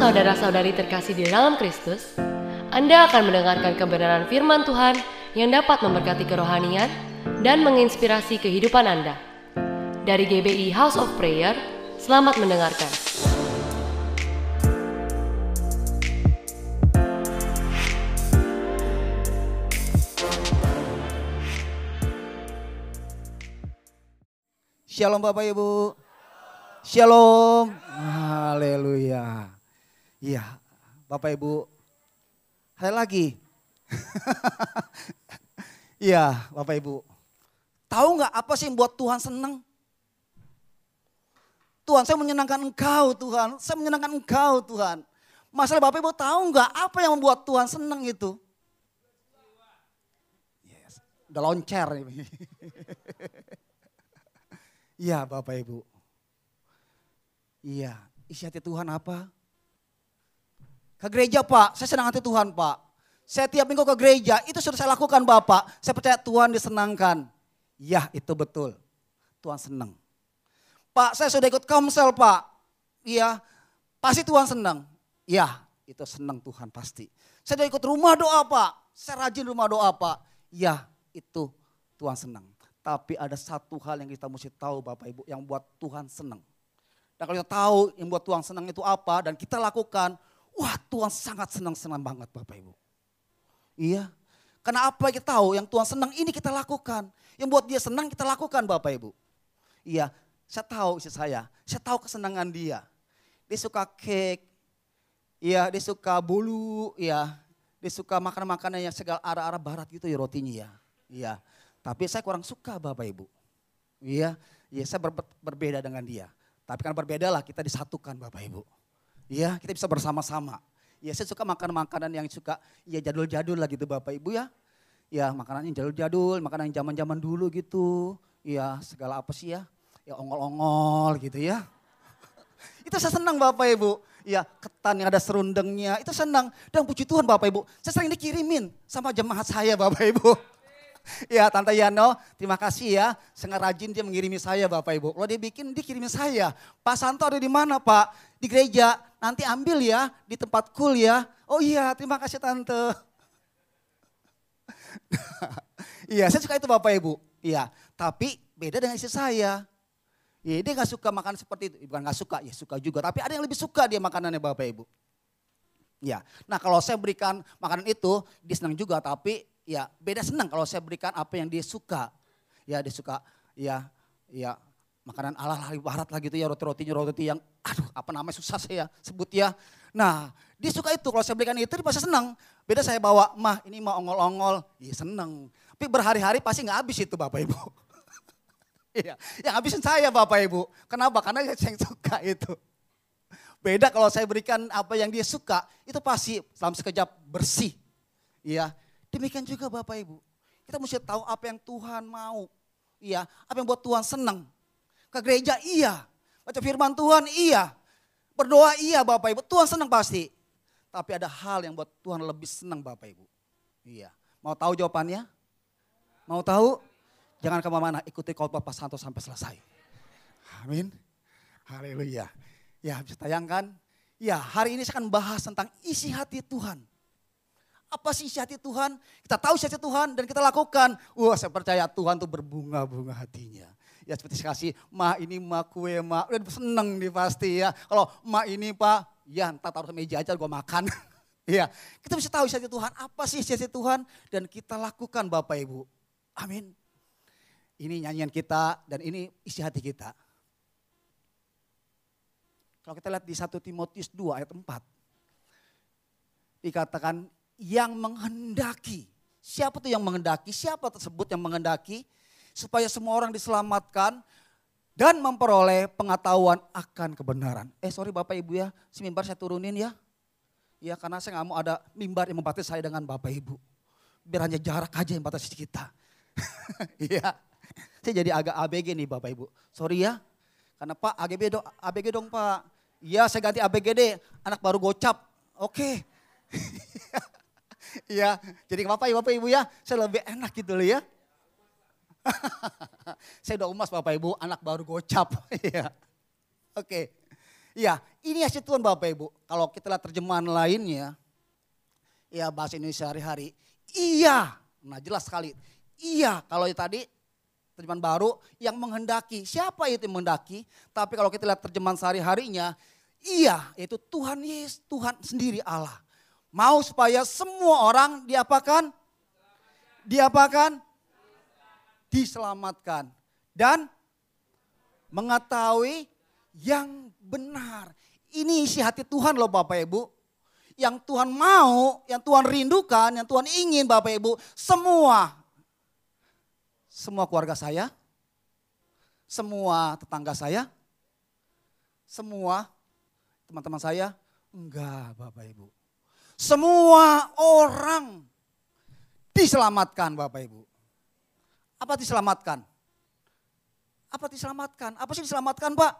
saudara-saudari terkasih di dalam Kristus, Anda akan mendengarkan kebenaran firman Tuhan yang dapat memberkati kerohanian dan menginspirasi kehidupan Anda. Dari GBI House of Prayer, selamat mendengarkan. Shalom Bapak Ibu. Shalom. Haleluya. Iya, Bapak Ibu. Hari lagi. Iya, Bapak Ibu. Tahu gak apa sih yang buat Tuhan senang? Tuhan, saya menyenangkan Engkau Tuhan. Saya menyenangkan Engkau Tuhan. Masalah Bapak Ibu tahu gak apa yang membuat Tuhan senang itu? Yes. Udah loncer. Iya Bapak Ibu. Iya, isi hati Tuhan apa? Ke gereja Pak, saya senang hati Tuhan Pak. Saya tiap minggu ke gereja, itu sudah saya lakukan Bapak. Saya percaya Tuhan disenangkan. Ya itu betul, Tuhan senang. Pak, saya sudah ikut komsel Pak. Iya, pasti Tuhan senang. Ya, itu senang Tuhan pasti. Saya sudah ikut rumah doa Pak. Saya rajin rumah doa Pak. Ya, itu Tuhan senang. Tapi ada satu hal yang kita mesti tahu Bapak Ibu, yang buat Tuhan senang. Dan kalau kita tahu yang buat Tuhan senang itu apa dan kita lakukan, wah Tuhan sangat senang-senang banget Bapak Ibu. Iya, karena apa kita tahu yang Tuhan senang ini kita lakukan. Yang buat Dia senang kita lakukan Bapak Ibu. Iya, saya tahu istri saya tahu kesenangan dia. Dia suka cake, iya dia suka bolu, iya dia suka makanan-makanan yang segala arah-arah barat gitu ya rotinya ya. Iya, tapi saya kurang suka Bapak Ibu. Iya, ya saya berbeda dengan dia. Tapi kan berbedalah kita disatukan Bapak Ibu. Ya kita bisa bersama-sama. Ya saya suka makan makanan yang suka ya jadul-jadul lah gitu Bapak Ibu ya. Ya makanannya jadul-jadul, makanan yang zaman-zaman dulu gitu. Ya segala apa sih ya. Ya ongol-ongol gitu ya. Itu saya senang Bapak Ibu. Ya ketan yang ada serundengnya itu senang. Dan puji Tuhan Bapak Ibu. Saya sering dikirimin sama jemaat saya Bapak Ibu. Ya Tante Yano, terima kasih ya. Sangat rajin dia mengirimi saya Bapak Ibu. Kalau dia bikin dia kirimin saya. Pak Santo ada di mana Pak? Di gereja. Nanti ambil ya di tempat cool ya. Oh iya terima kasih Tante. Iya saya suka itu Bapak Ibu. Iya tapi beda dengan istri saya. Ya, dia gak suka makan seperti itu. Bukan gak suka, ya suka juga. Tapi ada yang lebih suka dia makanannya Bapak Ibu. Ya, nah kalau saya berikan makanan itu dia senang juga tapi... Ya beda senang kalau saya berikan apa yang dia suka. Ya dia suka ya makanan ala-ala barat lah gitu ya roti yang aduh apa namanya susah saya sebut ya. Nah dia suka itu kalau saya berikan itu dia pasti senang. Beda saya bawa mah ini mau ongol-ongol ya senang. Tapi berhari-hari pasti gak habis itu Bapak Ibu. Iya yang habisin saya Bapak Ibu. Kenapa? Karena saya yang suka itu. Beda kalau saya berikan apa yang dia suka itu pasti dalam sekejap bersih. Iya. Demikian juga Bapak Ibu, kita mesti tahu apa yang Tuhan mau, iya, apa yang buat Tuhan senang. Ke gereja iya, baca firman Tuhan iya, berdoa iya Bapak Ibu, Tuhan senang pasti. Tapi ada hal yang buat Tuhan lebih senang Bapak Ibu. Iya, mau tahu jawabannya? Mau tahu? Jangan kemana-mana, ikuti khotbah Pak Santo sampai selesai. Amin, haleluya. Ya bisa tayangkan, ya hari ini saya akan bahas tentang isi hati Tuhan. Apa sih isi hati Tuhan? Kita tahu isi hati Tuhan dan kita lakukan. Wah saya percaya Tuhan tuh berbunga-bunga hatinya. Ya seperti saya kasih, ma ini ma kue ma. Udah seneng nih pasti ya. Kalau ma ini Pak, ya entah taruh meja aja gue makan. Iya, kita bisa tahu isi hati Tuhan. Apa sih isi hati Tuhan? Dan kita lakukan Bapak Ibu. Amin. Ini nyanyian kita dan ini isi hati kita. Kalau kita lihat di 1 Timotius 2 ayat 4. Dikatakan, yang menghendaki, siapa tuh yang menghendaki, siapa tersebut yang menghendaki supaya semua orang diselamatkan dan memperoleh pengetahuan akan kebenaran. Sorry Bapak Ibu ya, si mimbar saya turunin ya. Ya karena saya gak mau ada mimbar yang membatasi saya dengan Bapak Ibu. Biar hanya jarak aja yang batasi kita. Iya, saya jadi agak ABG nih Bapak Ibu, sorry ya. Karena Pak ABG dong Pak, iya saya ganti ABGD, anak baru gocap, oke. Iya, jadi Bapak Ibu ya, saya lebih enak gitu loh ya. Saya udah umas Bapak Ibu, anak baru gocap. Iya. Oke, Ya, ini hasil Tuhan Bapak Ibu. Kalau kita lihat terjemahan lainnya, ya bahasa Indonesia hari-hari, iya. Nah jelas sekali, iya. Kalau tadi terjemahan baru yang menghendaki, siapa itu yang menghendaki? Tapi kalau kita lihat terjemahan sehari-harinya, iya, yaitu Tuhan Yesus, Tuhan sendiri Allah. Mau supaya semua orang diapakan? Diapakan? Diselamatkan. Dan mengetahui yang benar. Ini isi hati Tuhan loh Bapak Ibu. Yang Tuhan mau, yang Tuhan rindukan, yang Tuhan ingin Bapak Ibu. Semua keluarga saya, semua tetangga saya, semua teman-teman saya, enggak Bapak Ibu. Semua orang diselamatkan Bapak Ibu. Apa diselamatkan? Apa diselamatkan? Apa sih diselamatkan Pak?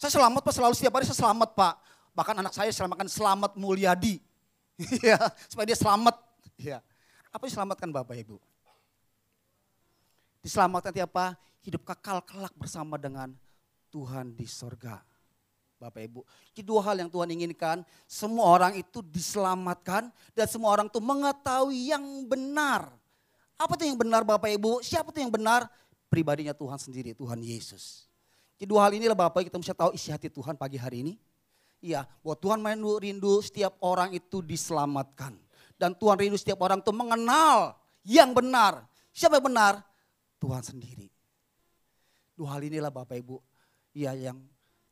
Saya selamat Pak, selalu setiap hari saya selamat Pak. Bahkan anak saya selamatkan, Selamat Mulyadi. Supaya dia selamat. Ya. Apa diselamatkan Bapak Ibu? Diselamatkan apa? Hidup kekal kelak bersama dengan Tuhan di sorga. Bapak Ibu, itu dua hal yang Tuhan inginkan. Semua orang itu diselamatkan dan semua orang itu mengetahui yang benar. Apa itu yang benar Bapak Ibu? Siapa itu yang benar? Pribadinya Tuhan sendiri, Tuhan Yesus. Jadi dua hal inilah Bapak Ibu, kita bisa tahu isi hati Tuhan pagi hari ini. Iya, bahwa Tuhan rindu setiap orang itu diselamatkan. Dan Tuhan rindu setiap orang itu mengenal yang benar. Siapa yang benar? Tuhan sendiri. Dua hal inilah Bapak Ibu, ya, yang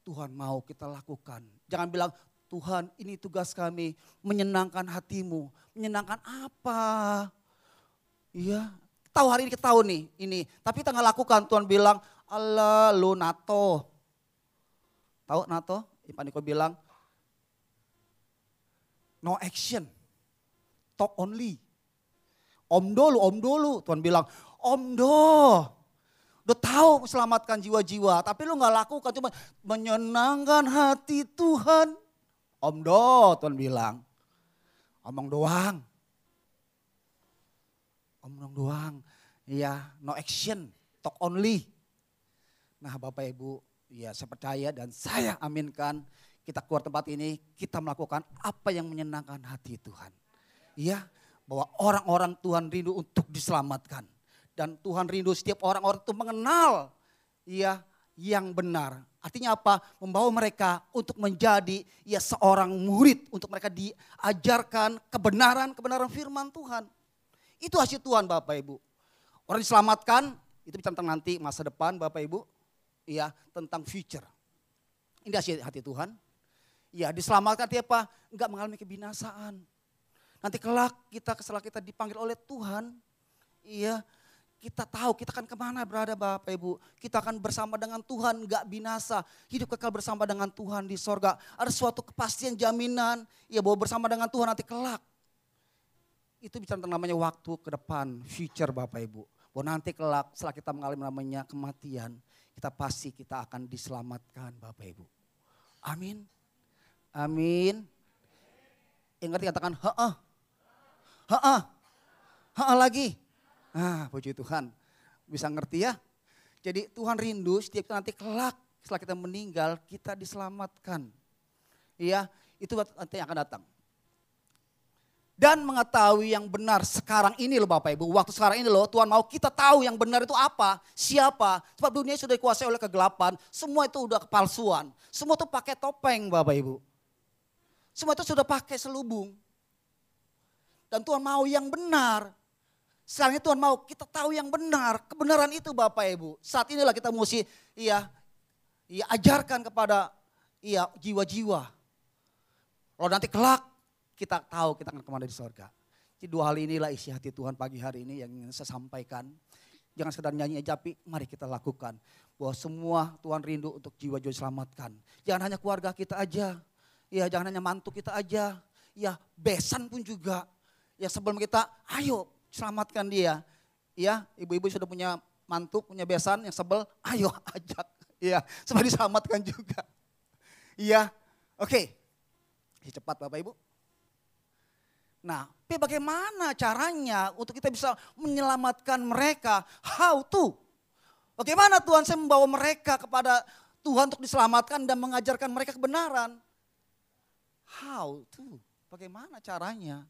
Tuhan mau kita lakukan. Jangan bilang, Tuhan ini tugas kami, menyenangkan hatimu. Menyenangkan apa? Iya, tahu hari ini kita tahu nih, ini. Tapi kita gak lakukan, Tuhan bilang, Allah lu NATO. Tahu NATO? Pak Niko bilang, no action, talk only. Om dulu, Tuhan bilang, Omdo, udah tahu selamatkan jiwa-jiwa, tapi lu gak lakukan, cuma menyenangkan hati Tuhan. Omdo, Tuhan bilang, omong doang. Omong doang, ya no action, talk only. Nah Bapak Ibu, ya saya percaya dan saya aminkan kita keluar tempat ini, kita melakukan apa yang menyenangkan hati Tuhan. Ya, bahwa orang-orang Tuhan rindu untuk diselamatkan. Dan Tuhan rindu setiap orang-orang itu mengenal ya yang benar. Artinya apa? Membawa mereka untuk menjadi ya seorang murid. Untuk mereka diajarkan kebenaran-kebenaran firman Tuhan. Itu hasil Tuhan Bapak Ibu. Orang diselamatkan itu bicara tentang nanti masa depan Bapak Ibu. Ya tentang future. Ini hasil hati Tuhan. Ya diselamatkan artinya apa? Enggak mengalami kebinasaan. Nanti kelak kita setelah kita dipanggil oleh Tuhan. Iya. Kita tahu kita akan kemana berada Bapak Ibu. Kita akan bersama dengan Tuhan, gak binasa. Hidup kekal bersama dengan Tuhan di sorga. Ada suatu kepastian jaminan. Ya bahwa bersama dengan Tuhan nanti kelak. Itu bicara tentang namanya waktu ke depan, future Bapak Ibu. Bahwa nanti kelak setelah kita mengalami namanya kematian. Kita pasti kita akan diselamatkan Bapak Ibu. Amin. Amin. Ingat dikatakan heeh. Heeh. Heeh lagi. Ah, puji Tuhan, bisa ngerti ya. Jadi Tuhan rindu setiap nanti kelak setelah kita meninggal kita diselamatkan. Iya, itu nanti yang akan datang. Dan mengetahui yang benar sekarang ini loh Bapak Ibu. Waktu sekarang ini loh Tuhan mau kita tahu yang benar itu apa, siapa. Sebab dunia sudah dikuasai oleh kegelapan, semua itu udah kepalsuan. Semua itu pakai topeng Bapak Ibu. Semua itu sudah pakai selubung. Dan Tuhan mau yang benar. Sekarang Tuhan mau kita tahu yang benar, kebenaran itu Bapak Ibu. Saat inilah kita mesti ya ajarkan kepada ya jiwa-jiwa. Kalau nanti kelak kita tahu kita akan kemana di sorga. Jadi dua hal inilah isi hati Tuhan pagi hari ini yang ingin saya sampaikan. Jangan sekedar nyanyi aja, tapi mari kita lakukan. Bahwa semua Tuhan rindu untuk jiwa-jiwa diselamatkan. Jangan hanya keluarga kita aja, ya jangan hanya mantu kita aja, ya besan pun juga. Ya sebelum kita ayo. Selamatkan dia, ya ibu-ibu sudah punya mantu, punya besan yang sebel, ayo ajak, ya supaya diselamatkan juga, ya oke, cepat Bapak Ibu. Nah, tapi bagaimana caranya untuk kita bisa menyelamatkan mereka? How to? Bagaimana Tuhan saya membawa mereka kepada Tuhan untuk diselamatkan dan mengajarkan mereka kebenaran. How to? Bagaimana caranya?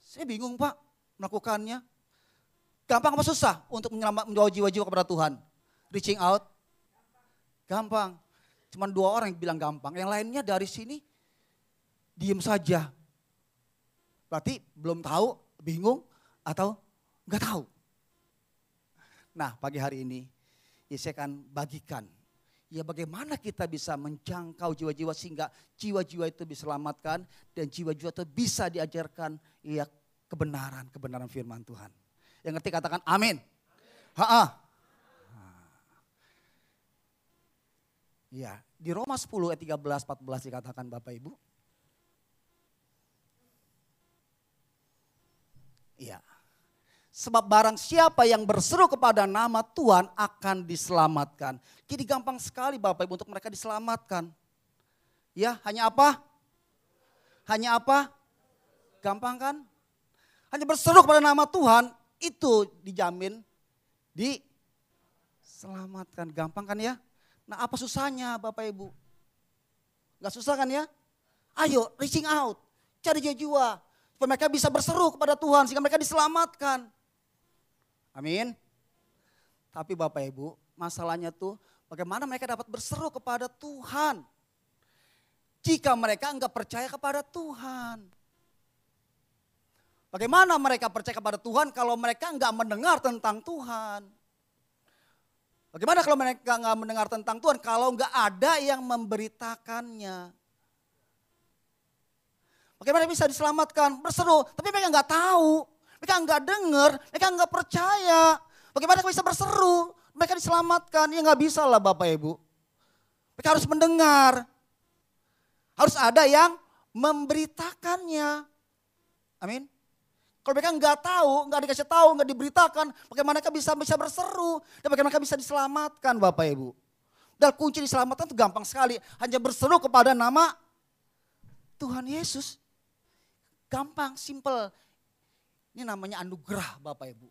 Saya bingung Pak melakukannya. Gampang apa susah untuk menjauh jiwa-jiwa kepada Tuhan? Reaching out? Gampang. Cuman 2 orang yang bilang gampang. Yang lainnya dari sini diem saja. Berarti belum tahu, bingung, atau nggak tahu. Nah pagi hari ini ya saya akan bagikan. Ya bagaimana kita bisa menjangkau jiwa-jiwa sehingga jiwa-jiwa itu diselamatkan dan jiwa-jiwa itu bisa diajarkan ya kebenaran firman Tuhan. Yang ngerti katakan amin. Ha-ha. Ya, di Roma 10 ayat 13 14 dikatakan Bapak Ibu. Ya. Sebab barang siapa yang berseru kepada nama Tuhan akan diselamatkan. Jadi gampang sekali Bapak Ibu untuk mereka diselamatkan. Ya, hanya apa? Hanya apa? Gampang kan? Hanya berseru kepada nama Tuhan itu dijamin diselamatkan. Gampang kan ya? Nah apa susahnya Bapak Ibu? Gak susah kan ya? Ayo reaching out, cari jiwa-jiwa. Supaya mereka bisa berseru kepada Tuhan sehingga mereka diselamatkan. Amin. Tapi Bapak Ibu, masalahnya tuh bagaimana mereka dapat berseru kepada Tuhan jika mereka enggak percaya kepada Tuhan. Bagaimana mereka percaya kepada Tuhan kalau mereka enggak mendengar tentang Tuhan? Bagaimana kalau mereka enggak mendengar tentang Tuhan kalau enggak ada yang memberitakannya? Bagaimana bisa diselamatkan? Berseru, tapi mereka enggak tahu. Mereka enggak dengar, mereka enggak percaya. Bagaimana bisa berseru? Mereka diselamatkan, ya enggak bisa lah Bapak Ibu. Mereka harus mendengar. Harus ada yang memberitakannya. Amin. Kalau mereka enggak tahu, enggak dikasih tahu, enggak diberitakan. Bagaimana mereka bisa berseru? Dan bagaimana mereka bisa diselamatkan Bapak Ibu? Dan kunci diselamatkan itu gampang sekali. Hanya berseru kepada nama Tuhan Yesus. Gampang, simple. Ini namanya anugerah Bapak Ibu.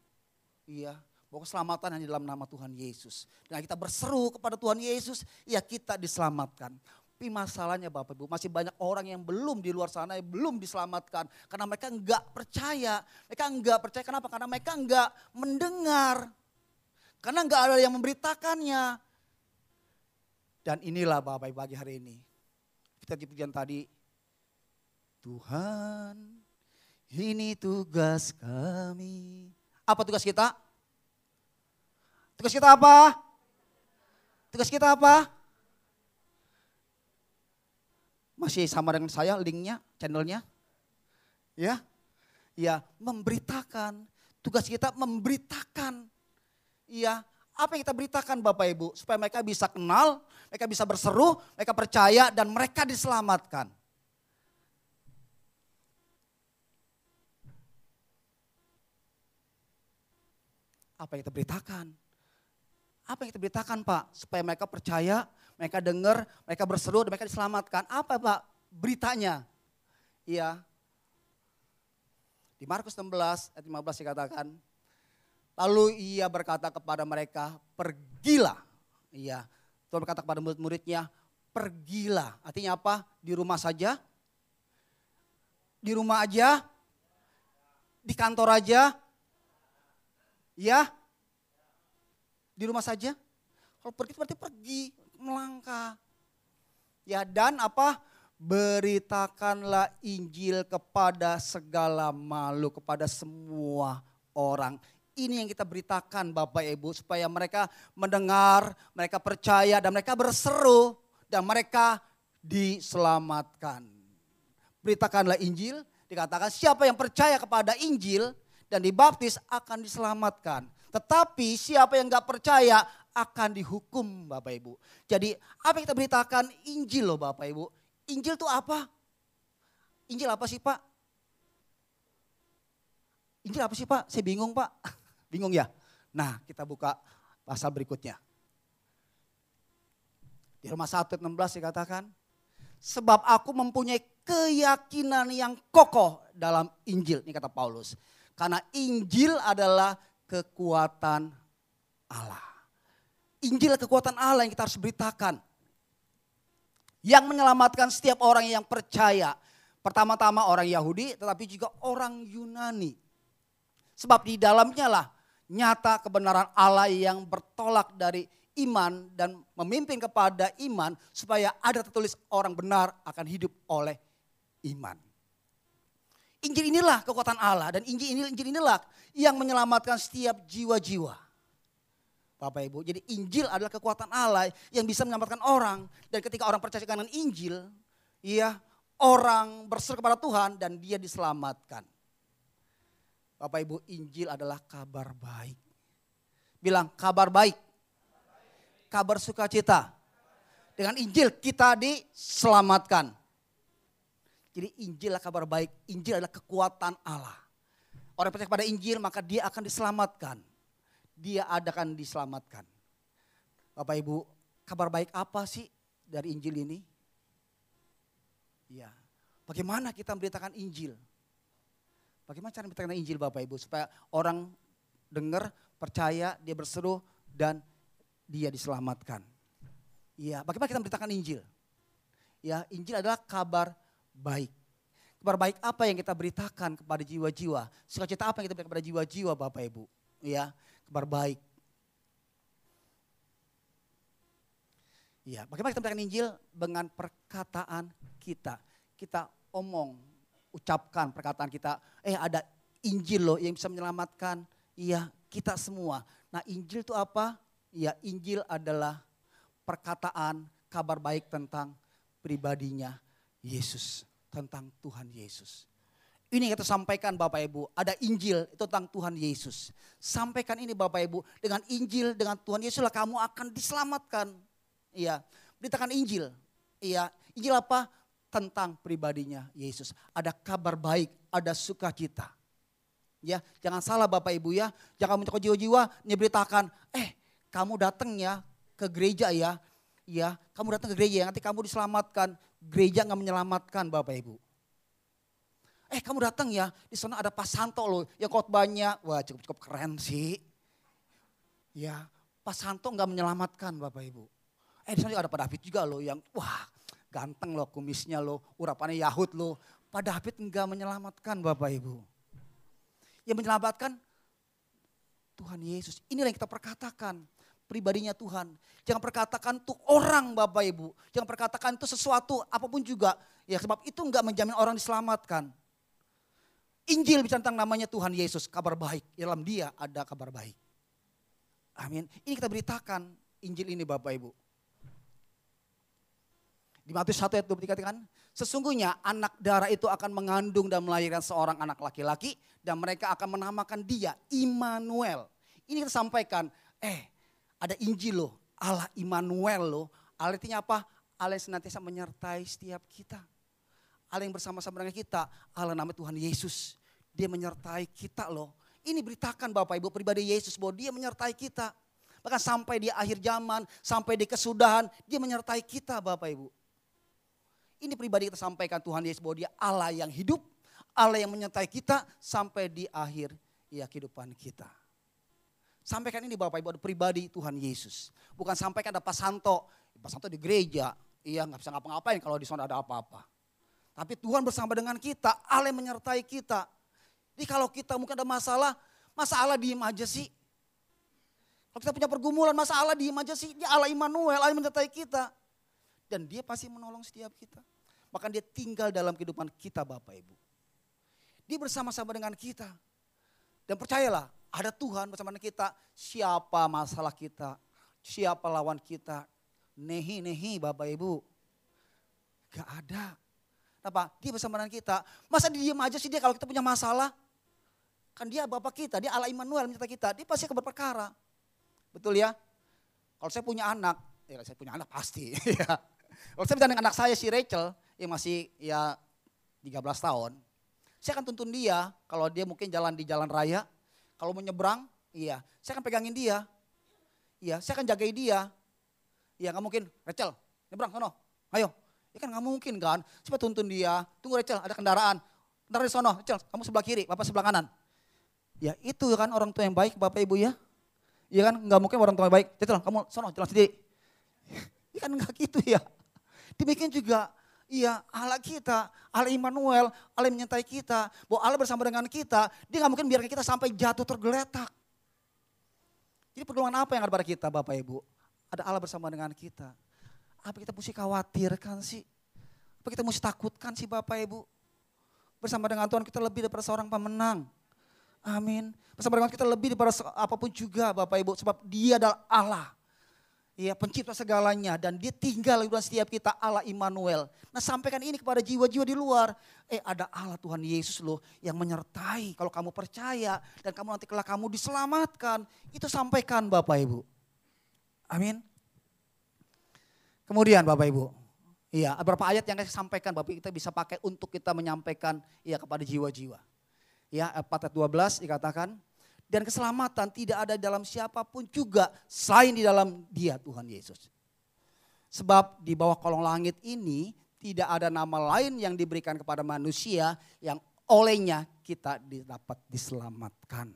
Iya, bahwa keselamatan hanya dalam nama Tuhan Yesus. Dan kita berseru kepada Tuhan Yesus, ya kita diselamatkan. Tapi masalahnya Bapak Ibu, masih banyak orang yang belum di luar sana, yang belum diselamatkan. Karena mereka enggak percaya. Mereka enggak percaya, kenapa? Karena mereka enggak mendengar. Karena enggak ada yang memberitakannya. Dan inilah Bapak Ibu pagi hari ini. Kita di pujian tadi, Tuhan, ini tugas kami. Apa tugas kita? Tugas kita apa? Tugas kita apa? Masih sama dengan saya linknya, channelnya. Ya, ya memberitakan. Tugas kita memberitakan. Iya, apa yang kita beritakan Bapak Ibu? Supaya mereka bisa kenal, mereka bisa berseru, mereka percaya dan mereka diselamatkan. Apa yang kita beritakan? Apa yang kita beritakan Pak? Supaya mereka percaya, mereka dengar, mereka berseru, dan mereka diselamatkan. Apa Pak beritanya? Iya. Di Markus 16 ayat 15 dikatakan, lalu ia berkata kepada mereka, pergilah. Iya. Tuhan berkata kepada murid-muridnya, pergilah. Artinya apa? Di rumah saja? Di rumah aja? Di kantor aja? Ya, di rumah saja. Kalau pergi berarti pergi, melangkah. Ya dan apa? Beritakanlah Injil kepada segala makhluk, kepada semua orang. Ini yang kita beritakan Bapak Ibu supaya mereka mendengar, mereka percaya dan mereka berseru dan mereka diselamatkan. Beritakanlah Injil, dikatakan siapa yang percaya kepada Injil dan dibaptis akan diselamatkan. Tetapi siapa yang gak percaya akan dihukum Bapak Ibu. Jadi apa yang kita beritakan? Injil loh Bapak Ibu. Injil itu apa? Injil apa sih Pak? Injil apa sih Pak? Saya bingung Pak. Bingung ya? Nah kita buka pasal berikutnya. Di Roma 1:16 dikatakan. Sebab aku mempunyai keyakinan yang kokoh dalam Injil. Ini kata Paulus. Karena Injil adalah kekuatan Allah. Injil kekuatan Allah yang kita harus beritakan. Yang menyelamatkan setiap orang yang percaya. Pertama-tama orang Yahudi tetapi juga orang Yunani. Sebab di dalamnya lah nyata kebenaran Allah yang bertolak dari iman dan memimpin kepada iman. Supaya ada tertulis orang benar akan hidup oleh iman. Injil inilah kekuatan Allah dan Injil inilah yang menyelamatkan setiap jiwa-jiwa. Bapak Ibu, jadi Injil adalah kekuatan Allah yang bisa menyelamatkan orang. Dan ketika orang percaya dengan Injil, ya orang berseru kepada Tuhan dan dia diselamatkan. Bapak Ibu, Injil adalah kabar baik. Bilang kabar baik, kabar sukacita. Dengan Injil kita diselamatkan. Jadi Injil adalah kabar baik, Injil adalah kekuatan Allah. Orang percaya kepada Injil maka dia akan diselamatkan. Dia akan diselamatkan. Bapak Ibu, kabar baik apa sih dari Injil ini? Ya, bagaimana kita memberitakan Injil? Bagaimana cara memberitakan Injil Bapak Ibu? Supaya orang dengar, percaya, dia berseru dan dia diselamatkan. Ya, bagaimana kita memberitakan Injil? Ya, Injil adalah kabar baik. Kabar baik apa yang kita beritakan kepada jiwa-jiwa? Sukacita apa yang kita berikan kepada jiwa-jiwa Bapak Ibu? Ya, kabar baik. Ya, bagaimana kita memberitakan Injil? Dengan perkataan kita. Kita omong, ucapkan perkataan kita. Ada Injil loh yang bisa menyelamatkan ya kita semua. Nah, Injil itu apa? Ya, Injil adalah perkataan kabar baik tentang pribadinya Yesus, tentang Tuhan Yesus. Ini yang kita sampaikan Bapak Ibu, ada Injil tentang Tuhan Yesus. Sampaikan ini Bapak Ibu, dengan Injil, dengan Tuhan Yesuslah kamu akan diselamatkan. Iya, beritakan Injil. Iya, Injil apa? Tentang pribadinya Yesus. Ada kabar baik, ada sukacita. Ya, jangan salah Bapak Ibu ya, jangan mencoba jiwa-jiwa nyeberitakan, kamu datang ya ke gereja ya. Ya, kamu datang ke gereja, nanti kamu diselamatkan. Gereja gak menyelamatkan Bapak Ibu. Kamu datang ya, di sana ada Pak Santo loh yang khotbahnya. Wah, cukup keren sih. Ya, Pak Santo gak menyelamatkan Bapak Ibu. Di sana ada Pak David juga loh yang wah ganteng loh kumisnya loh, urapannya Yahud loh. Pak David gak menyelamatkan Bapak Ibu. Yang menyelamatkan Tuhan Yesus. Inilah yang kita perkatakan. Pribadinya Tuhan. Jangan perkatakan itu orang Bapak Ibu. Jangan perkatakan itu sesuatu apapun juga. Ya, sebab itu enggak menjamin orang diselamatkan. Injil bicara tentang namanya Tuhan Yesus. Kabar baik. Dalam dia ada kabar baik. Amin. Ini kita beritakan Injil ini Bapak Ibu. Di Matius 1 ayat 23 kan. Sesungguhnya anak darah itu akan mengandung dan melahirkan seorang anak laki-laki. Dan mereka akan menamakan dia Immanuel. Ini kita sampaikan. Ada Injil loh, Allah Immanuel loh. Allah artinya apa? Allah yang senantiasa menyertai setiap kita. Allah yang bersama-sama dengan kita. Allah nama Tuhan Yesus. Dia menyertai kita loh. Ini beritakan Bapak Ibu pribadi Yesus bahwa dia menyertai kita. Bahkan sampai di akhir zaman, sampai di kesudahan, dia menyertai kita Bapak Ibu. Ini pribadi kita sampaikan Tuhan Yesus bahwa dia Allah yang hidup. Allah yang menyertai kita sampai di akhir kehidupan kita. Sampaikan ini Bapak Ibu, ada pribadi Tuhan Yesus. Bukan sampaikan ada Pak Santo. Pak Santo di gereja, gak bisa ngapa-ngapain kalau di sana ada apa-apa. Tapi Tuhan bersama dengan kita, Allah menyertai kita. Jadi kalau kita mungkin ada masalah, masa Allah diem aja sih? Kalau kita punya pergumulan, masa Allah diem aja sih? Dia Allah Immanuel, Allah menyertai kita. Dan dia pasti menolong setiap kita. Bahkan dia tinggal dalam kehidupan kita Bapak Ibu. Dia bersama-sama dengan kita. Dan percayalah, ada Tuhan bersama kita, siapa masalah kita, siapa lawan kita, nehi Bapak Ibu. Gak ada. Kenapa? Dia bersama kita, masa dia diam aja sih dia kalau kita punya masalah? Kan dia Bapak kita, dia Allah Immanuel menyertai kita, dia pasti akan berperkara. Betul ya? Kalau saya punya anak, saya punya anak pasti. Kalau saya bicara dengan anak saya si Rachel, yang masih 13 tahun. Saya akan tuntun dia, kalau dia mungkin jalan di jalan raya, kalau mau nyebrang, saya akan pegangin dia. Iya, saya akan jagain dia. Iya, gak mungkin, Rachel, nyebrang sono, ayo. Ya kan gak mungkin kan, coba tuntun dia, tunggu Rachel, ada kendaraan. Kendaraan di sono, Rachel, kamu sebelah kiri, Bapak sebelah kanan. Ya itu kan orang tua yang baik Bapak Ibu ya. Iya kan, nggak mungkin orang tua yang baik, "Cetel, kamu sono jalan sendiri." Iya kan nggak gitu ya. Demikian juga, iya Allah kita, Allah Immanuel, Allah menyertai kita, bahwa Allah bersama dengan kita, dia nggak mungkin biarkan kita sampai jatuh tergeletak. Jadi pergumulan apa yang ada pada kita Bapak Ibu? Ada Allah bersama dengan kita. Apa kita mesti khawatirkan sih? Apa kita mesti takutkan sih Bapak Ibu? Bersama dengan Tuhan kita lebih daripada seorang pemenang. Amin. Bersama dengan kita lebih daripada apapun juga Bapak Ibu. Sebab dia adalah Allah. Ya, pencipta segalanya. Dan dia tinggal di dalam setiap kita, Allah Immanuel. Nah sampaikan ini kepada jiwa-jiwa di luar. Ada Allah Tuhan Yesus loh yang menyertai. Kalau kamu percaya dan kamu nanti kelak kamu diselamatkan. Itu sampaikan Bapak Ibu. Amin. Kemudian Bapak Ibu. Iya, beberapa ayat yang saya sampaikan Bapak Ibu, kita bisa pakai untuk kita menyampaikan ya kepada jiwa-jiwa. Ya, 4:12 dikatakan, dan keselamatan tidak ada dalam siapapun juga selain di dalam Dia Tuhan Yesus. Sebab di bawah kolong langit ini tidak ada nama lain yang diberikan kepada manusia yang olehnya kita dapat diselamatkan.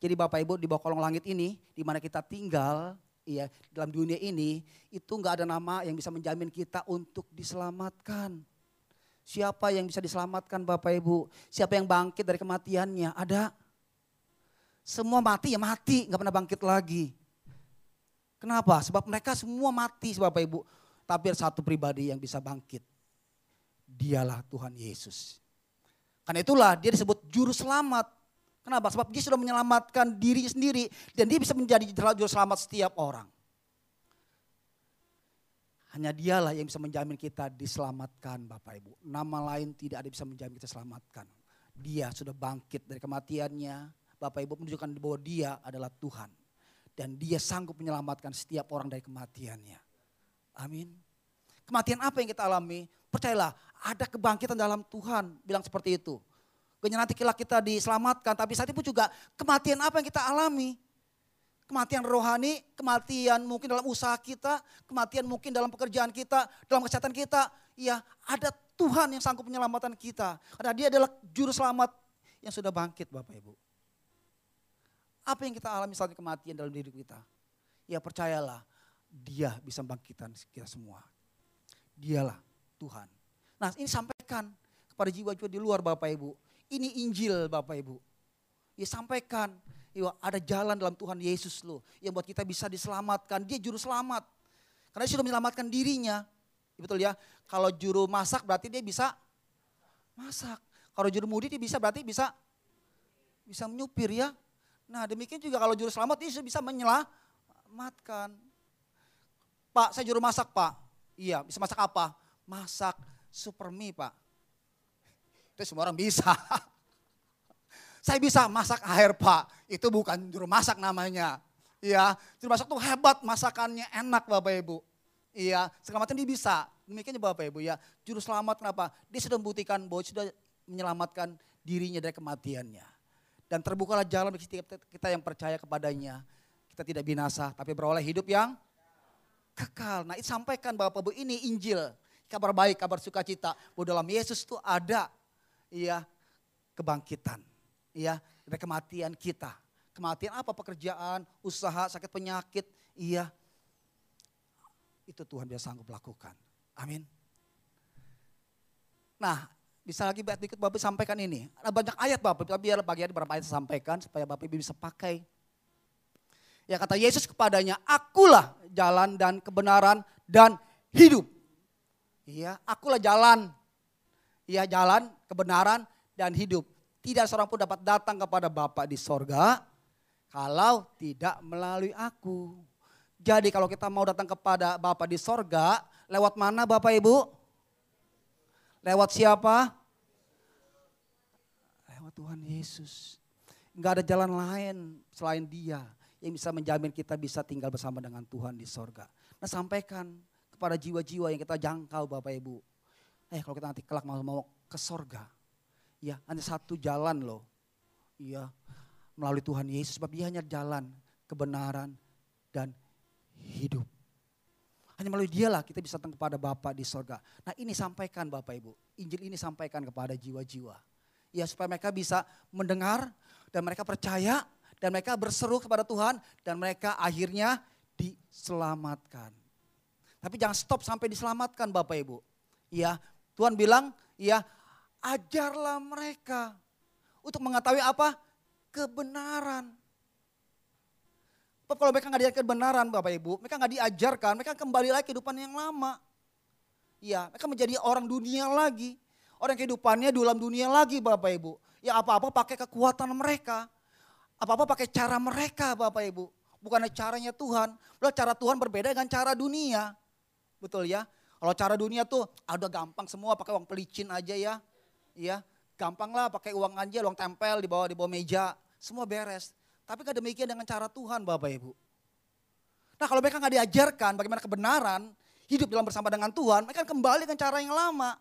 Jadi Bapak Ibu, di bawah kolong langit ini di mana kita tinggal, iya, dalam dunia ini itu gak ada nama yang bisa menjamin kita untuk diselamatkan. Siapa yang bisa diselamatkan Bapak Ibu? Siapa yang bangkit dari kematiannya? Ada. Semua mati ya mati, gak pernah bangkit lagi. Kenapa? Sebab mereka semua mati Bapak Ibu. Tapi ada satu pribadi yang bisa bangkit. Dialah Tuhan Yesus. Karena itulah dia disebut juru selamat. Kenapa? Sebab dia sudah menyelamatkan dirinya sendiri dan dia bisa menjadi juru selamat setiap orang. Hanya dialah yang bisa menjamin kita diselamatkan Bapak Ibu. Nama lain tidak ada yang bisa menjamin kita selamatkan. Dia sudah bangkit dari kematiannya. Bapak Ibu menunjukkan bahwa dia adalah Tuhan. Dan dia sanggup menyelamatkan setiap orang dari kematiannya. Amin. Kematian apa yang kita alami? Percayalah ada kebangkitan dalam Tuhan. Bilang seperti itu. Bukannya nanti kita diselamatkan, tapi saat itu juga kematian apa yang kita alami. Kematian rohani, kematian mungkin dalam usaha kita, kematian mungkin dalam pekerjaan kita, dalam kesehatan kita. Ya ada Tuhan yang sanggup menyelamatkan kita. Karena dia adalah juru selamat yang sudah bangkit Bapak Ibu. Apa yang kita alami saat kematian dalam diri kita? Ya percayalah dia bisa membangkitkan kita semua. Dialah Tuhan. Nah ini sampaikan kepada jiwa-jiwa di luar Bapak Ibu. Ini Injil Bapak Ibu. Ya sampaikan, ya, ada jalan dalam Tuhan Yesus loh. Yang buat kita bisa diselamatkan. Dia juru selamat. Karena dia sudah menyelamatkan dirinya. Ya, betul ya. Kalau juru masak berarti dia bisa masak. Kalau juru mudi dia bisa berarti bisa menyupir ya. Nah demikian juga kalau juru selamat dia sudah bisa menyelamatkan. Pak saya juru masak Pak. Iya bisa masak apa? Masak super mie Pak. Itu semua orang bisa. Saya bisa masak air Pak. Itu bukan juru masak namanya. Ya, juru masak tuh hebat masakannya enak Bapak Ibu. Iya, selamatan dia bisa. Demikian Bapak Ibu ya. Juru selamat kenapa? Dia sudah membuktikan bahwa sudah menyelamatkan dirinya dari kematiannya. Dan terbukalah jalan bagi setiap kita yang percaya kepadanya. Kita tidak binasa tapi beroleh hidup yang kekal. Nah, itu sampaikan Bapak Ibu ini Injil. Kabar baik, kabar sukacita. Bahwa dalam Yesus itu ada iya, kebangkitan. Iya, dari kematian kita. Kematian apa? Pekerjaan, usaha, sakit, penyakit. Iya. Itu Tuhan biasa sanggup lakukan. Amin. Nah, bisa lagi berikut Bapak sampaikan ini. Ada banyak ayat Bapak, tapi ada bagian beberapa ayat saya sampaikan supaya Bapak bisa pakai. Ya kata Yesus kepadanya, akulah jalan dan kebenaran dan hidup. Iya, akulah jalan. Ia jalan, kebenaran, dan hidup. Tidak seorang pun dapat datang kepada Bapa di sorga kalau tidak melalui aku. Jadi kalau kita mau datang kepada Bapa di sorga, lewat mana Bapak Ibu? Lewat siapa? Lewat Tuhan Yesus. Enggak ada jalan lain selain dia yang bisa menjamin kita bisa tinggal bersama dengan Tuhan di sorga. Nah sampaikan kepada jiwa-jiwa yang kita jangkau Bapak Ibu. Kalau kita nanti kelak mau ke sorga, ya hanya satu jalan loh, ya melalui Tuhan Yesus. Sebab dia hanya jalan, kebenaran dan hidup. Hanya melalui dialah kita bisa datang kepada Bapa di sorga. Nah ini sampaikan Bapak Ibu, Injil ini sampaikan kepada jiwa-jiwa. Ya supaya mereka bisa mendengar dan mereka percaya Dan mereka berseru kepada Tuhan dan mereka akhirnya diselamatkan. Tapi jangan stop sampai diselamatkan Bapak Ibu. Ya, Tuhan bilang, ya ajarlah mereka untuk mengetahui apa? Kebenaran. Kalau mereka gak diajarkan kebenaran Bapak Ibu, mereka gak diajarkan, mereka kembali lagi kehidupan yang lama. Ya, mereka menjadi orang dunia lagi. Orang kehidupannya dalam dunia lagi Bapak Ibu. Ya apa-apa pakai kekuatan mereka. Apa-apa pakai cara mereka Bapak Ibu. Bukan caranya Tuhan. Loh, cara Tuhan berbeda dengan cara dunia. Betul ya. Kalau cara dunia tuh ada gampang semua, pakai uang pelicin aja ya. Iya, gampang lah pakai uang aja, uang tempel di bawah meja. Semua beres. Tapi gak demikian dengan cara Tuhan Bapak Ibu. Nah kalau mereka gak diajarkan bagaimana kebenaran, hidup dalam bersama dengan Tuhan, mereka kembali ke cara yang lama.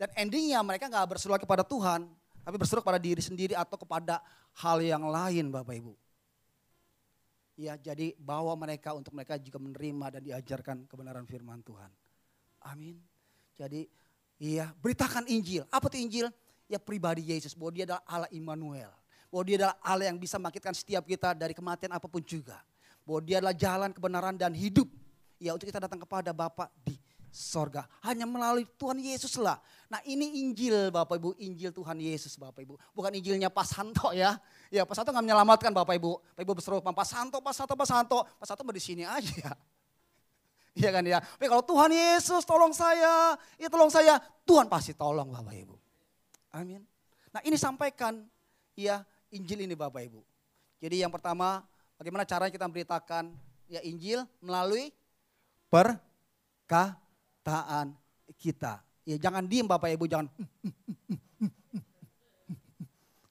Dan endingnya mereka gak berseru kepada Tuhan, tapi berseru kepada diri sendiri atau kepada hal yang lain Bapak Ibu. Ya jadi bawa mereka untuk mereka juga menerima dan diajarkan kebenaran firman Tuhan. Amin. Jadi iya beritakan Injil. Apa itu Injil? Ya pribadi Yesus, bahwa dia adalah Allah Immanuel. Bahwa dia adalah Allah yang bisa membangkitkan setiap kita dari kematian apapun juga. Bahwa dia adalah jalan kebenaran dan hidup. Ya untuk kita datang kepada Bapa di sorga. Hanya melalui Tuhan Yesus lah. Nah ini Injil Bapak Ibu, Injil Tuhan Yesus Bapak Ibu. Bukan Injilnya Pak Santo ya. Ya Pak Santo gak menyelamatkan Bapak Ibu. Bapak Ibu berseru, Pak Santo, Pak Santo, Pak Santo. Pak Santo di sini aja. Iya kan ya. Tapi kalau Tuhan Yesus tolong saya, ya tolong saya. Tuhan pasti tolong Bapak Ibu. Amin. Nah ini sampaikan. Ya, Injil ini Bapak Ibu. Jadi yang pertama, bagaimana cara kita memberitakan ya Injil melalui perkataan kita. Ya, jangan diem Bapak Ibu, jangan.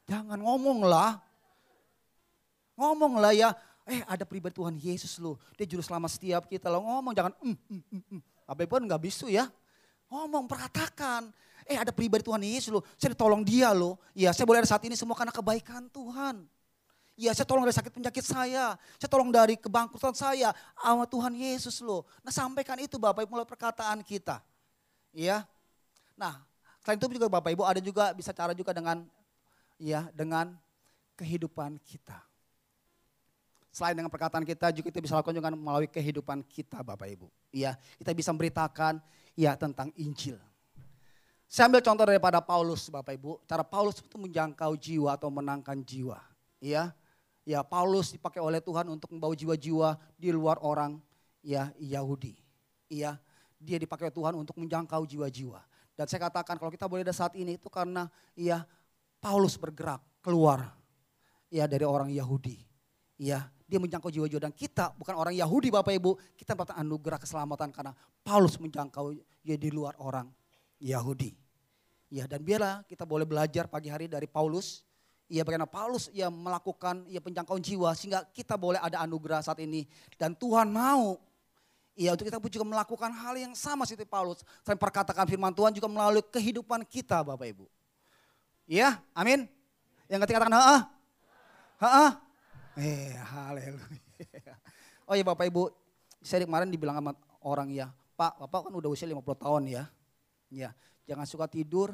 Jangan ngomonglah ya. Ada pribadi Tuhan Yesus loh, dia juru selamat setiap kita loh. Ngomong jangan. Bapak Ibu kan nggak bisu ya. Ngomong perkatakan. Ada pribadi Tuhan Yesus loh, saya tolong dia loh. Ya saya boleh ada saat ini semua karena kebaikan Tuhan. Ya saya tolong dari sakit penyakit saya tolong dari kebangkrutan saya. Sama Tuhan Yesus loh. Nah sampaikan itu Bapak Ibu melalui perkataan kita. Ya. Nah selain itu juga Bapak Ibu ada juga bisa cara juga dengan ya dengan kehidupan kita. Selain dengan perkataan kita juga kita bisa lakukan juga melalui kehidupan kita Bapak Ibu. Ya, kita bisa memberitakan ya tentang Injil. Saya ambil contoh daripada Paulus Bapak Ibu, cara Paulus itu menjangkau jiwa atau menangkan jiwa. Ya Paulus dipakai oleh Tuhan untuk membawa jiwa-jiwa di luar orang ya Yahudi. Iya, dia dipakai Tuhan untuk menjangkau jiwa-jiwa. Dan saya katakan kalau kita boleh ada saat ini itu karena ya Paulus bergerak keluar ya dari orang Yahudi. Iya, dia menjangkau jiwa-jiwa dan kita bukan orang Yahudi Bapak Ibu, kita mendapatkan anugerah keselamatan karena Paulus menjangkau ya di luar orang Yahudi. Ya dan biarlah kita boleh belajar pagi hari dari Paulus. Ya bagaimana Paulus ya melakukan ya penjangkauan jiwa sehingga kita boleh ada anugerah saat ini. Dan Tuhan mau ya untuk kita juga melakukan hal yang sama seperti Paulus. Selain perkataan firman Tuhan juga melalui kehidupan kita Bapak Ibu. Ya amin. Yang ketiga katakan ha-ah. Ha-ah. Haleluya. Oh ya Bapak Ibu saya kemarin dibilang sama orang ya. Pak Bapak kan udah usia 50 tahun ya. Ya, jangan suka tidur,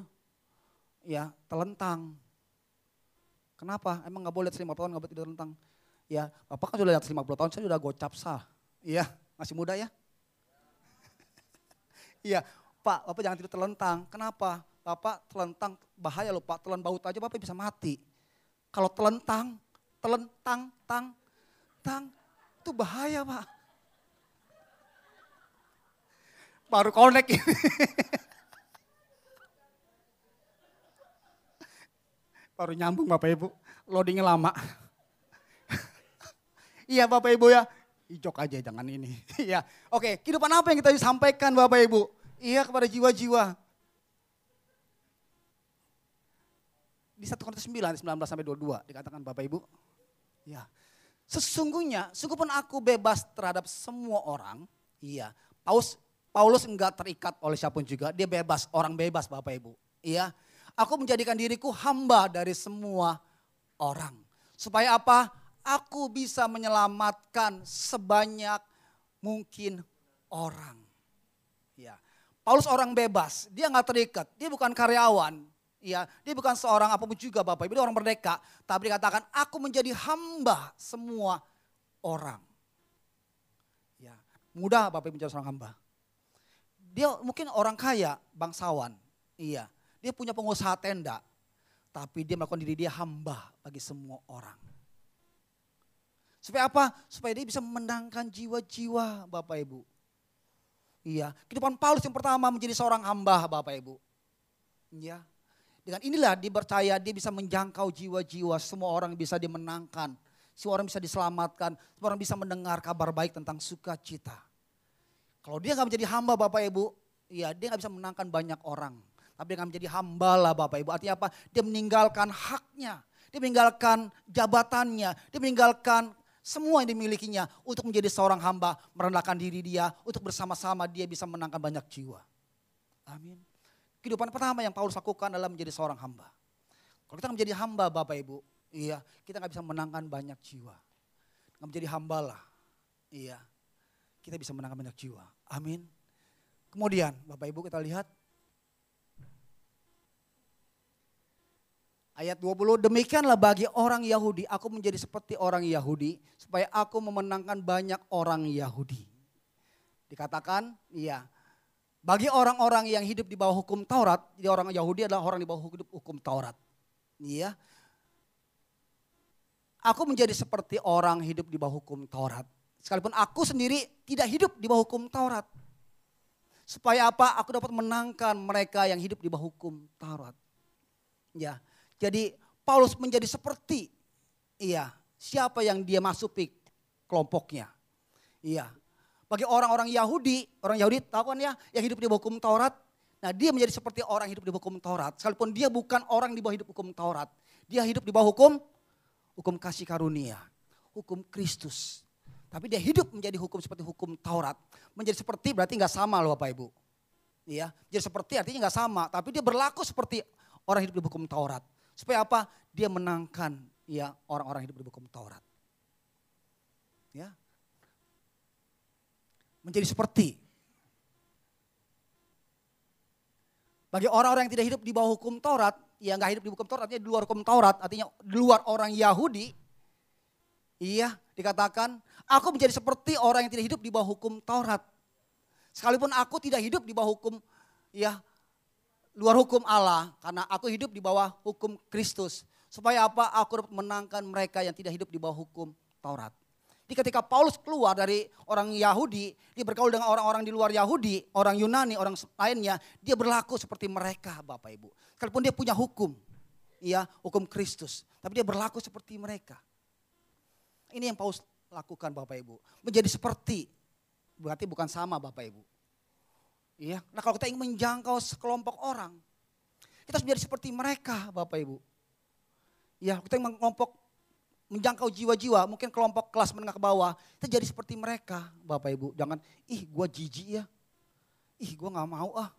ya telentang. Kenapa? Emang gak boleh 50 tahun gak boleh tidur telentang. Ya, Bapak kan sudah lihat 50 tahun, saya sudah gocap sah. Iya, masih muda ya. Iya, Pak, Bapak jangan tidur telentang. Kenapa? Bapak telentang bahaya loh Pak, telan baut aja Bapak bisa mati. Kalau telentang, tang, itu bahaya Pak. Baru connect ini. Baru nyambung Bapak Ibu, loadingnya lama. Iya Bapak Ibu ya, ijok aja jangan ini. Iya, oke, kehidupan apa yang kita sampaikan Bapak Ibu? Iya kepada jiwa-jiwa. Di 1 Korintus 9, 19-22 dikatakan Bapak Ibu. Ya, sesungguhnya, sungguh pun aku bebas terhadap semua orang. Iya, Paulus enggak terikat oleh siapapun juga, dia bebas, orang bebas Bapak Ibu. Iya. Aku menjadikan diriku hamba dari semua orang. Supaya apa? Aku bisa menyelamatkan sebanyak mungkin orang. Ya. Paulus orang bebas, dia gak terikat, dia bukan karyawan. Ya, dia bukan seorang apapun juga Bapak Ibu, dia orang merdeka. Tapi dikatakan aku menjadi hamba semua orang. Ya, mudah Bapak Ibu menjadi seorang hamba. Dia mungkin orang kaya, bangsawan. Iya, dia punya pengusaha tenda. Tapi dia melakukan diri dia hamba bagi semua orang. Supaya apa? Supaya dia bisa memenangkan jiwa-jiwa Bapak Ibu. Iya, kehidupan Paulus yang pertama menjadi seorang hamba Bapak Ibu. Iya. Dengan inilah dipercaya dia bisa menjangkau jiwa-jiwa, semua orang bisa dimenangkan, semua orang bisa diselamatkan, semua orang bisa mendengar kabar baik tentang sukacita. Kalau dia gak menjadi hamba Bapak Ibu, ya dia gak bisa menangkan banyak orang. Tapi dia gak menjadi hamba lah Bapak Ibu, artinya apa? Dia meninggalkan haknya, dia meninggalkan jabatannya, dia meninggalkan semua yang dimilikinya untuk menjadi seorang hamba, merendahkan diri dia, untuk bersama-sama dia bisa menangkan banyak jiwa. Amin. Kehidupan pertama yang Paulus lakukan adalah menjadi seorang hamba. Kalau kita menjadi hamba Bapak Ibu, iya, kita gak bisa menangkan banyak jiwa. Gak menjadi hamba lah, iya, kita bisa menangkan banyak jiwa. Amin. Kemudian Bapak Ibu kita lihat. Ayat 20, demikianlah bagi orang Yahudi, aku menjadi seperti orang Yahudi, supaya aku memenangkan banyak orang Yahudi. Dikatakan, iya. Bagi orang-orang yang hidup di bawah hukum Taurat, jadi orang Yahudi adalah orang di bawah hukum Taurat. Iya. Aku menjadi seperti orang hidup di bawah hukum Taurat. Sekalipun aku sendiri tidak hidup di bawah hukum Taurat. Supaya apa? Aku dapat menangkan mereka yang hidup di bawah hukum Taurat. Ya. Jadi Paulus menjadi seperti, iya, siapa yang dia masuki kelompoknya. Iya. Bagi orang Yahudi tahu kan ya, yang hidup di bawah hukum Taurat. Nah dia menjadi seperti orang hidup di bawah hukum Taurat. Sekalipun dia bukan orang di bawah hidup hukum Taurat. Dia hidup di bawah hukum kasih karunia, hukum Kristus. Tapi dia hidup menjadi hukum seperti hukum Taurat. Menjadi seperti berarti gak sama loh Bapak Ibu. Iya, jadi seperti artinya gak sama. Tapi dia berlaku seperti orang hidup di bawah hukum Taurat. Supaya apa? Dia menangkan ya orang-orang hidup di bawah hukum Taurat. Ya. Menjadi seperti. Bagi orang-orang yang tidak hidup di bawah hukum Taurat, yang gak hidup di hukum Taurat, artinya di luar hukum Taurat, artinya di luar orang Yahudi, iya dikatakan, aku menjadi seperti orang yang tidak hidup di bawah hukum Taurat. Sekalipun aku tidak hidup di bawah hukum, ya luar hukum Allah, karena aku hidup di bawah hukum Kristus. Supaya apa? Aku dapat menangkan mereka yang tidak hidup di bawah hukum Taurat. Jadi ketika Paulus keluar dari orang Yahudi, dia bergaul dengan orang-orang di luar Yahudi, orang Yunani, orang lainnya, dia berlaku seperti mereka Bapak Ibu. Sekalipun dia punya hukum, ya hukum Kristus, tapi dia berlaku seperti mereka. Ini yang Paulus lakukan Bapak Ibu, menjadi seperti, berarti bukan sama Bapak Ibu. Ya, nah kalau kita ingin menjangkau sekelompok orang, kita harus menjadi seperti mereka Bapak Ibu. Ya, kita ingin menjangkau jiwa-jiwa, mungkin kelompok kelas menengah ke bawah, kita jadi seperti mereka Bapak Ibu. Jangan, gue jijik ya, gue gak mau ah,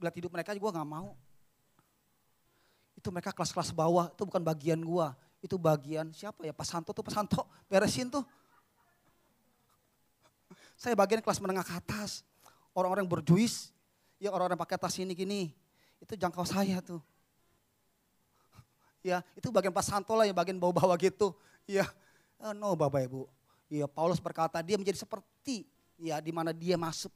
lihat hidup mereka gue gak mau. Itu mereka kelas-kelas bawah, itu bukan bagian gue, itu bagian siapa ya, Pak Santo, beresin tuh. Saya bagian kelas menengah ke atas, orang-orang berjuis, ya orang-orang pakai tas ini gini, itu jangkau saya tuh. Ya, itu bagian Pak Santo lah, yang bagian bawah-bawah gitu. Ya, no Bapak Ibu. Ya, Paulus berkata dia menjadi seperti ya di mana dia masuk.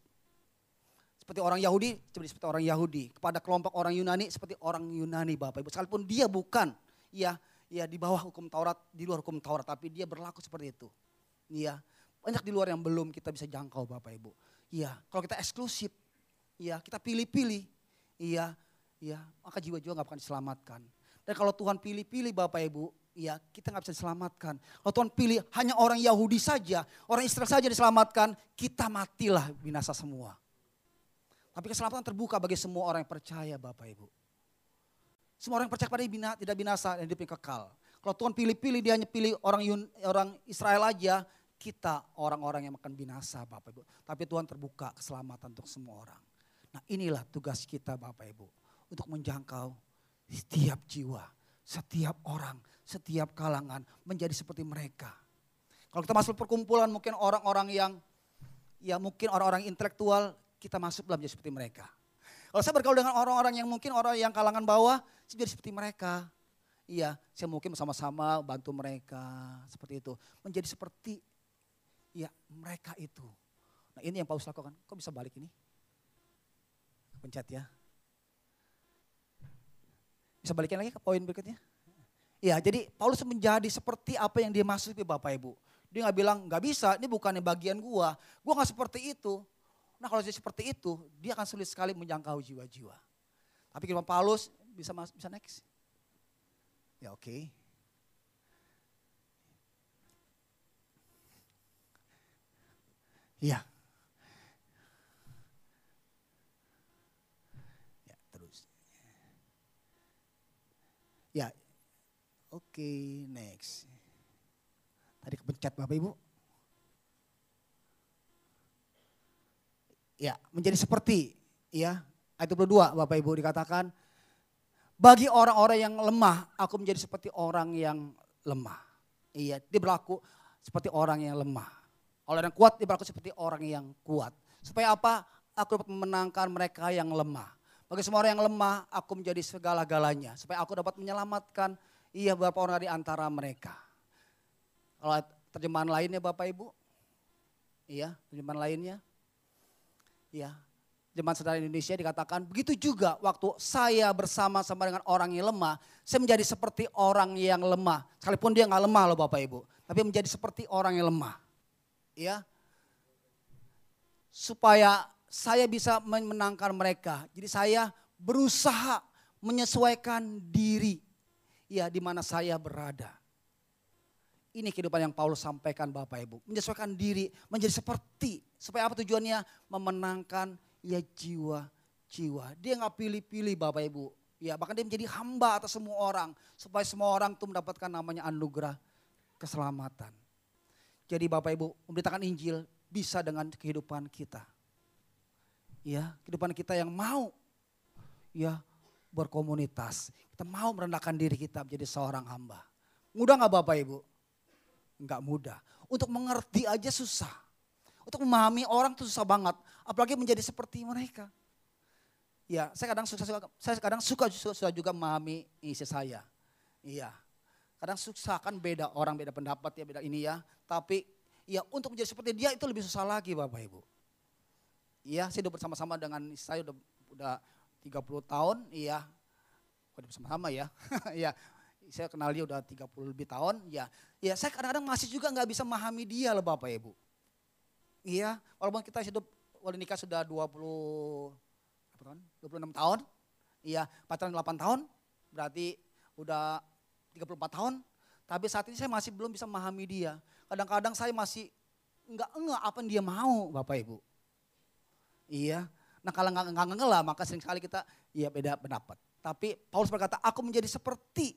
Seperti orang Yahudi, seperti orang Yahudi. Kepada kelompok orang Yunani seperti orang Yunani Bapak Ibu. Sekalipun dia bukan ya di bawah hukum Taurat, di luar hukum Taurat, tapi dia berlaku seperti itu. Ya, banyak di luar yang belum kita bisa jangkau Bapak Ibu. Ya, kalau kita eksklusif, ya kita pilih-pilih, ya maka jiwa-jiwa gak akan diselamatkan. Dan kalau Tuhan pilih-pilih Bapak Ibu, ya kita gak bisa diselamatkan. Kalau Tuhan pilih hanya orang Yahudi saja, orang Israel saja diselamatkan, kita matilah binasa semua. Tapi keselamatan terbuka bagi semua orang yang percaya Bapak Ibu. Semua orang yang percaya pada dia tidak binasa dan hidupnya kekal. Kalau Tuhan pilih-pilih dia hanya pilih orang Israel aja, kita orang-orang yang akan binasa Bapak Ibu. Tapi Tuhan terbuka keselamatan untuk semua orang. Nah inilah tugas kita Bapak Ibu, untuk menjangkau setiap jiwa, setiap orang, setiap kalangan menjadi seperti mereka. Kalau kita masuk perkumpulan mungkin orang-orang yang intelektual, kita masuklah menjadi seperti mereka. Kalau saya bergaul dengan orang-orang yang mungkin orang yang kalangan bawah, biar seperti mereka. Iya, saya mungkin bersama-sama bantu mereka, seperti itu. Menjadi seperti ya mereka itu. Nah ini yang Paulus lakukan. Kok bisa balik ini? Pencet ya. Bisa balikin lagi ke poin berikutnya. Ya, jadi Paulus menjadi seperti apa yang dia maksudnya Bapak Ibu. Dia gak bilang gak bisa, ini bukannya bagian gua. Gua gak seperti itu. Nah kalau dia seperti itu, dia akan sulit sekali menjangkau jiwa-jiwa. Tapi kira Paulus bisa next. Ya oke. Okay. Iya. Ya terus. Ya. Oke, next. Tadi kepencet Bapak Ibu. Ya, menjadi seperti ya. Ayat 22 Bapak Ibu dikatakan, bagi orang-orang yang lemah, aku menjadi seperti orang yang lemah. Iya, dia berlaku seperti orang yang lemah. Orang yang kuat dia berlaku seperti orang yang kuat. Supaya apa? Aku dapat memenangkan mereka yang lemah. Bagi semua orang yang lemah, aku menjadi segala-galanya. Supaya aku dapat menyelamatkan iya beberapa orang di antara mereka. Kalau terjemahan lainnya Bapak Ibu. Iya, terjemahan lainnya. Iya, terjemahan saudara Indonesia dikatakan, begitu juga waktu saya bersama-sama dengan orang yang lemah, saya menjadi seperti orang yang lemah. Sekalipun dia gak lemah loh Bapak Ibu. Tapi menjadi seperti orang yang lemah. Iya. Supaya saya bisa memenangkan mereka. Jadi saya berusaha menyesuaikan diri. Ya, di mana saya berada. Ini kehidupan yang Paulus sampaikan Bapak Ibu. Menyesuaikan diri, menjadi seperti. Supaya apa tujuannya? Memenangkan ya jiwa-jiwa. Dia gak pilih-pilih Bapak Ibu. Ya, bahkan dia menjadi hamba atas semua orang. Supaya semua orang itu mendapatkan namanya anugerah keselamatan. Jadi Bapak Ibu, memberitakan Injil bisa dengan kehidupan kita. Ya, kehidupan kita yang mau. Ya, berkomunitas, kita mau merendahkan diri kita menjadi seorang hamba. Mudah gak Bapak Ibu? Enggak mudah, untuk mengerti aja susah, untuk memahami orang itu susah banget, apalagi menjadi seperti mereka. Ya, saya kadang susah juga memahami isi saya. Iya, kadang susah kan beda orang, beda pendapat ya, beda ini ya. Tapi ya untuk menjadi seperti dia itu lebih susah lagi Bapak Ibu. Iya, saya udah bersama-sama dengan saya udah 30 tahun, iya, udah bersama-sama ya, ya, saya kenal dia udah 30 lebih tahun, ya, ya saya kadang-kadang masih juga gak bisa memahami dia loh Bapak Ibu. Iya, walaupun kita sudah, walaupun nikah sudah 26 tahun, iya, pacaran 8 tahun, berarti udah 34 tahun, tapi saat ini saya masih belum bisa memahami dia. Kadang-kadang saya masih gak ngeh apa yang dia mau Bapak Ibu. Iya. Nah kalau nggak ngelah maka sering sekali kita ya beda pendapat. Tapi Paulus berkata aku menjadi seperti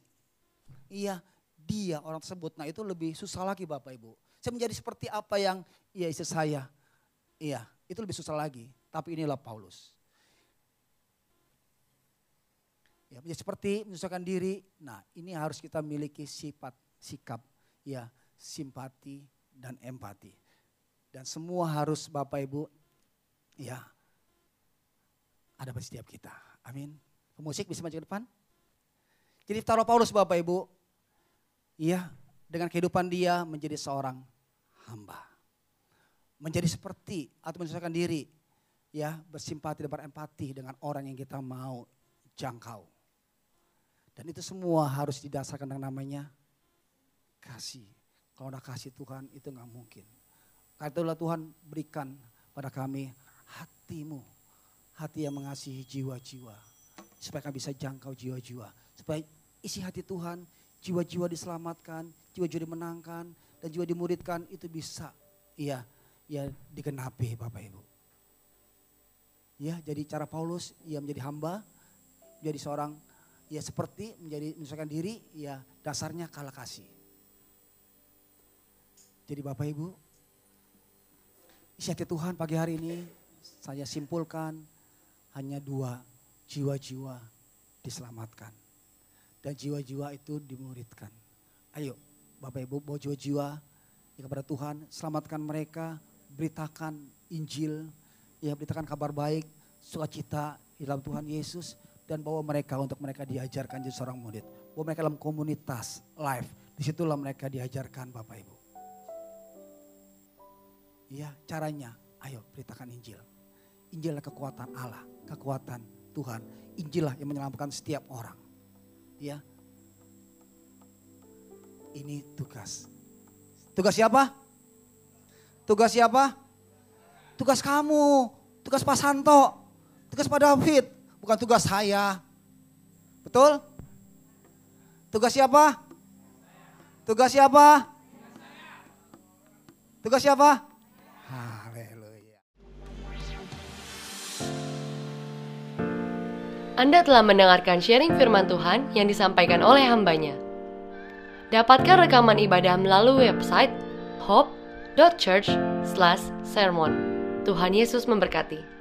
iya dia orang tersebut. Nah itu lebih susah lagi Bapak Ibu. Saya menjadi seperti apa yang ya istri saya. Iya itu lebih susah lagi. Tapi inilah Paulus. Ya menjadi seperti menyesuaikan diri. Nah ini harus kita miliki sikap ya simpati dan empati. Dan semua harus Bapak Ibu ya. Ada pada setiap kita. Amin. Pemusik bisa maju ke depan. Jadi taruh Paulus Bapak Ibu. Iya, dengan kehidupan dia menjadi seorang hamba. Menjadi seperti atau menyesuaikan diri. Ya, bersimpati dan berempati dengan orang yang kita mau jangkau. Dan itu semua harus didasarkan dengan namanya kasih. Kalau udah kasih Tuhan itu gak mungkin. Karena itulah Tuhan berikan pada kami hatimu. Hati yang mengasihi jiwa-jiwa. Supaya kami bisa jangkau jiwa-jiwa. Supaya isi hati Tuhan, jiwa-jiwa diselamatkan, jiwa-jiwa dimenangkan, dan jiwa dimuridkan itu bisa ya digenapi Bapak Ibu. Ya, jadi cara Paulus ia menjadi hamba, menjadi seorang ya seperti menjadi menyesuaikan diri, ya dasarnya kalah kasih. Jadi Bapak Ibu, isi hati Tuhan pagi hari ini saya simpulkan. Hanya 2 jiwa-jiwa diselamatkan dan jiwa-jiwa itu dimuridkan. Ayo Bapak Ibu bawa jiwa-jiwa ya, kepada Tuhan, selamatkan mereka, beritakan Injil, ya beritakan kabar baik, sukacita di dalam Tuhan Yesus. Dan bawa mereka untuk mereka diajarkan jadi seorang murid. Bawa mereka dalam komunitas, live. Disitulah mereka diajarkan Bapak Ibu. Iya, caranya ayo beritakan Injil. Injil adalah kekuatan Allah, kekuatan Tuhan. Injil lah yang menyelamatkan setiap orang. Iya. Ini tugas. Tugas siapa? Tugas siapa? Tugas kamu, tugas Pak Santo, tugas Pak David. Bukan tugas saya. Betul? Tugas siapa? Tugas siapa? Tugas siapa? Haleluya. Anda telah mendengarkan sharing firman Tuhan yang disampaikan oleh hambanya. Dapatkan rekaman ibadah melalui website hope.church/sermon. Tuhan Yesus memberkati.